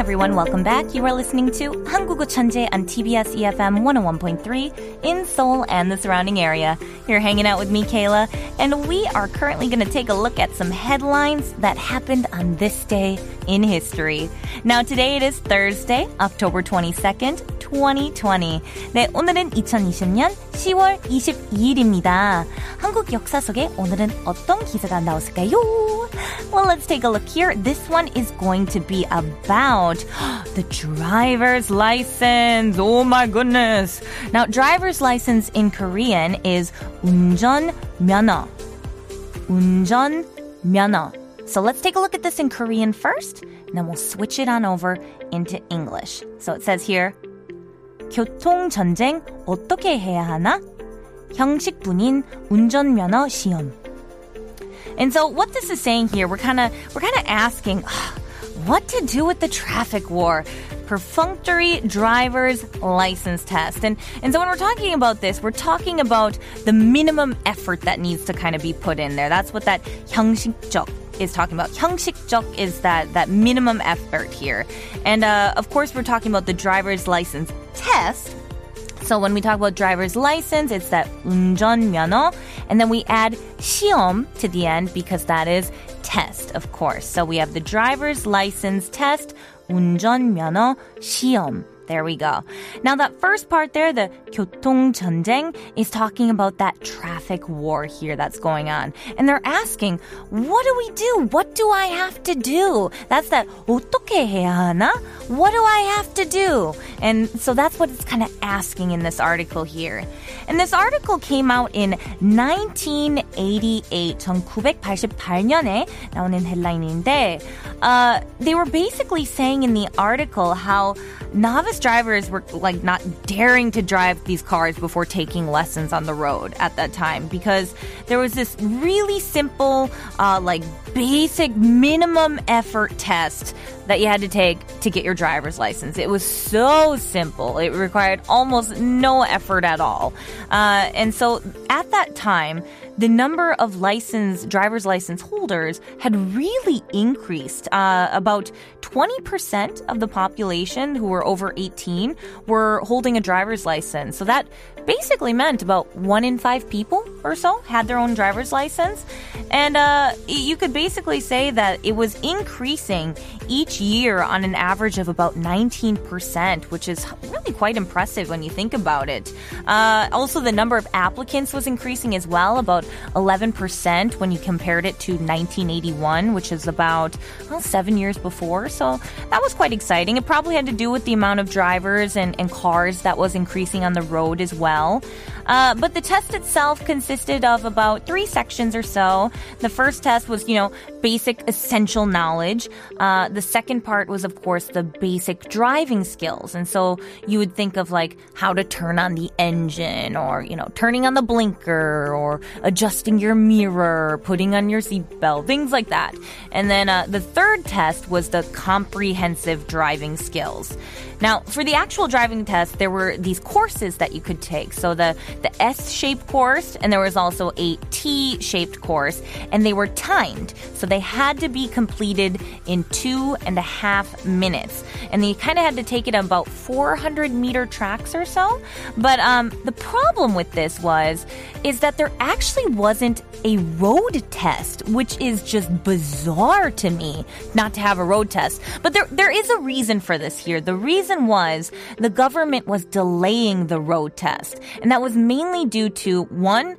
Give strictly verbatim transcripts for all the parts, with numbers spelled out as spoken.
everyone, welcome back. You are listening to 한국어 천재 on T B S E F M one oh one point three in Seoul and the surrounding area. You're hanging out with me, Kayla, and we are currently going to take a look at some headlines that happened on this day in history. Now, today it is Thursday, October twenty-second, twenty twenty. 네, 오늘은 이천이십 년 시월 이십이일입니다. 한국 역사 속에 오늘은 어떤 기사가 나왔을까요? Well, let's take a look here. This one is going to be about the driver's license. Oh my goodness. Now, driver's license in Korean is 운전면허. 운전면허. So let's take a look at this in Korean first, and then we'll switch it on over into English. So it says here, 교통전쟁 어떻게 해야 하나? 형식뿐인 운전면허 시험. And so what this is saying here, we're kind of we're kind of asking uh, what to do with the traffic war, perfunctory driver's license test. And and so when we're talking about this, we're talking about the minimum effort that needs to kind of be put in there. That's what that 형식적 is talking about. 형식적 is that that minimum effort here. And uh, of course, we're talking about the driver's license test. So when we talk about driver's license, it's that 운전면허, and then we add 시험 to the end because that is test, of course. So we have the driver's license test, 운전면허 시험. There we go. Now that first part there, the 교통전쟁, is talking about that traffic war here that's going on. And they're asking, what do we do? What do I have to do? That's that 어떻게 해야 하나? What do I have to do? And so that's what it's kind of asking in this article here. And this article came out in nineteen eighty-eight, 천구백팔십팔 년에 나오는 헤드라인인데, uh, they were basically saying in the article how novice drivers were like not daring to drive these cars before taking lessons on the road at that time because there was this really simple uh, like basic minimum effort test that you had to take to get your driver's license. It was so simple. It required almost no effort at all. Uh, and so at that time, the number of license, driver's license holders had really increased. Uh, about twenty percent of the population who were over eighteen were holding a driver's license. So that basically meant about one in five people or so had their own driver's license. And uh, you could basically say that it was increasing each year on an average of about nineteen percent, which is really quite impressive when you think about it. Uh, also, the number of applicants was increasing as well, about eleven percent when you compared it to nineteen eighty-one, which is about well, seven years before. So that was quite exciting. It probably had to do with the amount of drivers and, and cars that was increasing on the road as well. Uh, but the test itself consisted of about three sections or so. The first test was, you know, basic essential knowledge. Uh, the second part was, of course, the basic driving skills. And so you would think of like how to turn on the engine or, you know, turning on the blinker or adjusting your mirror, putting on your seatbelt, things like that. And then uh, the third test was the comprehensive driving skills. Now, for the actual driving test, there were these courses that you could take. So the, the S-shaped course, and there was also a T-shaped course, and they were timed. So they had to be completed in two and a half minutes. And they kind of had to take it on about four hundred meter tracks or so. But um, the problem with this was, is that there actually wasn't a road test, which is just bizarre to me, not to have a road test. But there there is a reason for this here. The reason was the government was delaying the road test. And that was mainly due to, one,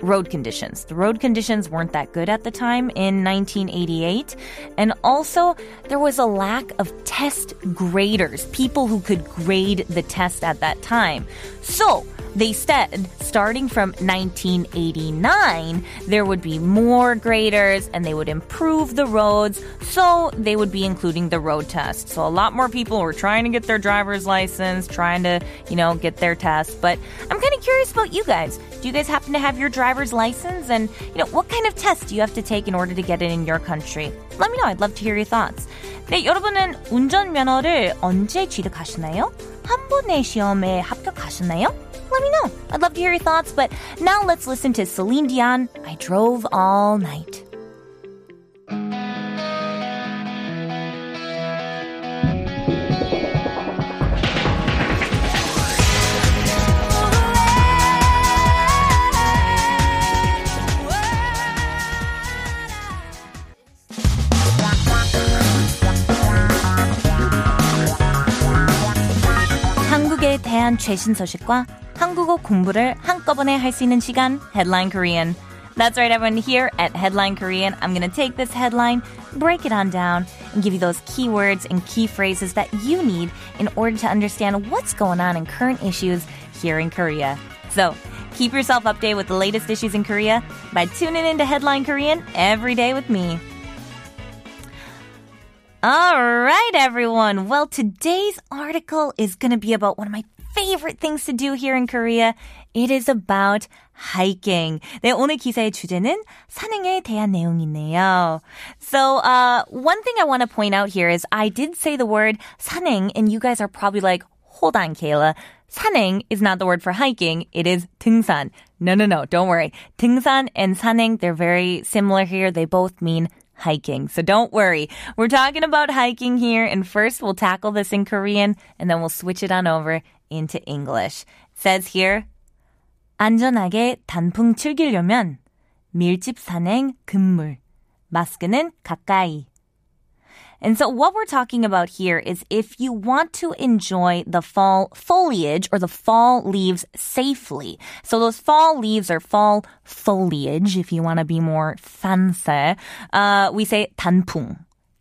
road conditions. The road conditions weren't that good at the time in nineteen eighty-eight. And also, there was a lack of test graders, people who could grade the test at that time. So, they said, starting from nineteen eighty-nine, there would be more graders and they would improve the roads, so they would be including the road test. So a lot more people were trying to get their driver's license, trying to, you know, get their test. But I'm kind of curious about you guys. Do you guys happen to have your driver's license? And, you know, what kind of test do you have to take in order to get it in your country? Let me know. I'd love to hear your thoughts. 네, 여러분은 운전면허를 언제 취득하시나요? 한 분의 시험에 합격하셨나요? Let me know. I'd love to hear your thoughts, but now let's listen to Celine Dion, I Drove All Night. 대한 최신 소식과 한국어 공부를 한꺼번에 할 수 있는 시간 Headline Korean. That's right, everyone. Here at Headline Korean, I'm going to take this headline, break it on down, and give you those keywords and key phrases that you need in order to understand what's going on in current issues here in Korea. So keep yourself updated with the latest issues in Korea by tuning into Headline Korean every day with me. All right, everyone. Well, today's article is going to be about one of my favorite things to do here in Korea. It is about hiking. 네, 오늘 기사의 주제는 산행에 대한 내용이네요. So, uh, one thing I want to point out here is I did say the word 산행, and you guys are probably like, hold on, Kayla. 산행 is not the word for hiking. It is 등산. No, no, no. Don't worry. 등산 and 산행, they're very similar here. They both mean hiking. So don't worry. We're talking about hiking here, and first we'll tackle this in Korean, and then we'll switch it on over into English. It says here, 안전하게 단풍 즐기려면 밀집 산행 금물, 마스크는 가까이. And so what we're talking about here is if you want to enjoy the fall foliage or the fall leaves safely. So those fall leaves are fall foliage if you want to be more fancy. Uh, we say 단풍.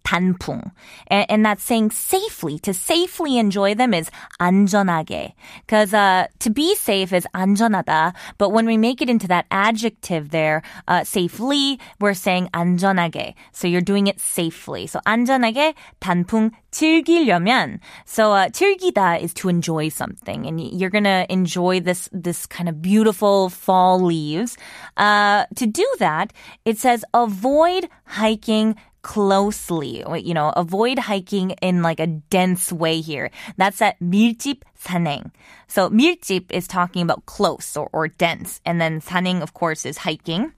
단풍. And, and that's saying safely. To safely enjoy them is 안전하게. Because uh, to be safe is 안전하다. But when we make it into that adjective there, uh, safely, we're saying 안전하게. So you're doing it safely. So 안전하게 단풍 즐기려면. So uh, 즐기다 is to enjoy something. And you're going to enjoy this, this kind of beautiful fall leaves. Uh, to do that, it says avoid hiking closely, you know, avoid hiking in like a dense way here. That's at 밀집 산행. So 밀집 is talking about close or, or dense. And then 산행, of course, is hiking.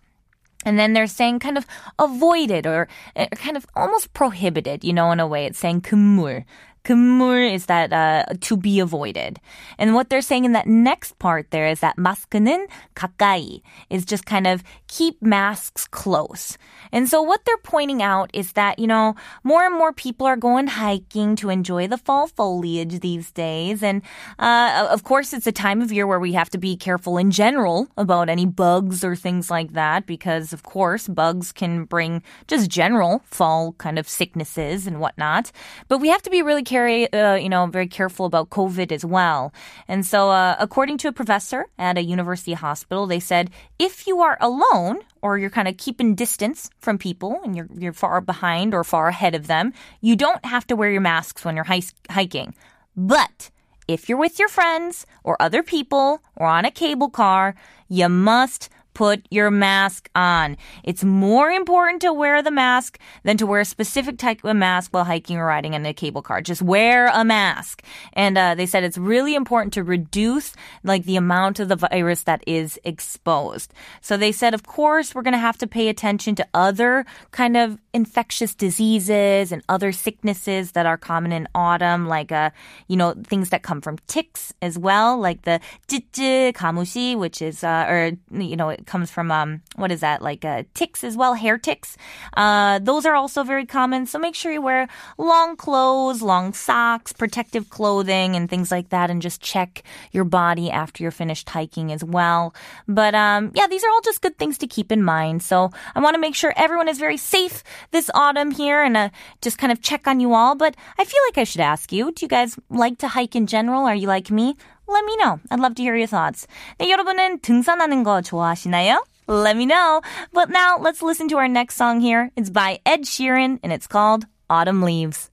And then they're saying kind of avoided or kind of almost prohibited, you know, in a way. It's saying 금물. 금물 is that uh, to be avoided. And what they're saying in that next part there is that 마스크는 가까이 is just kind of keep masks close. And so what they're pointing out is that, you know, more and more people are going hiking to enjoy the fall foliage these days. And uh, of course, it's a time of year where we have to be careful in general about any bugs or things like that, because of course, bugs can bring just general fall kind of sicknesses and whatnot. But we have to be really carry, uh, you know, very careful about COVID as well. And so uh, according to a professor at a university hospital, they said, if you are alone or you're kind of keeping distance from people and you're, you're far behind or far ahead of them, you don't have to wear your masks when you're his- hiking. But if you're with your friends or other people or on a cable car, you must put your mask on. It's more important to wear the mask than to wear a specific type of mask while hiking or riding in a cable car. Just wear a mask. And uh, they said it's really important to reduce like the amount of the virus that is exposed. So they said, of course, we're going to have to pay attention to other kind of infectious diseases and other sicknesses that are common in autumn, like, uh, you know, things that come from ticks as well, like the 찌찌 가무시, which is, uh, or, you know, it comes from, um, what is that, like uh, ticks as well, hair ticks. Uh, those are also very common, so make sure you wear long clothes, long socks, protective clothing, and things like that, and just check your body after you're finished hiking as well. But um, yeah, these are all just good things to keep in mind, so I want to make sure everyone is very safe this autumn here, and uh, just kind of check on you all, but I feel like I should ask you, do you guys like to hike in general? Are you like me? Let me know. I'd love to hear your thoughts. 네, 여러분은 등산하는 거 좋아하시나요? Let me know. But now, let's listen to our next song here. It's by Ed Sheeran, and it's called Autumn Leaves.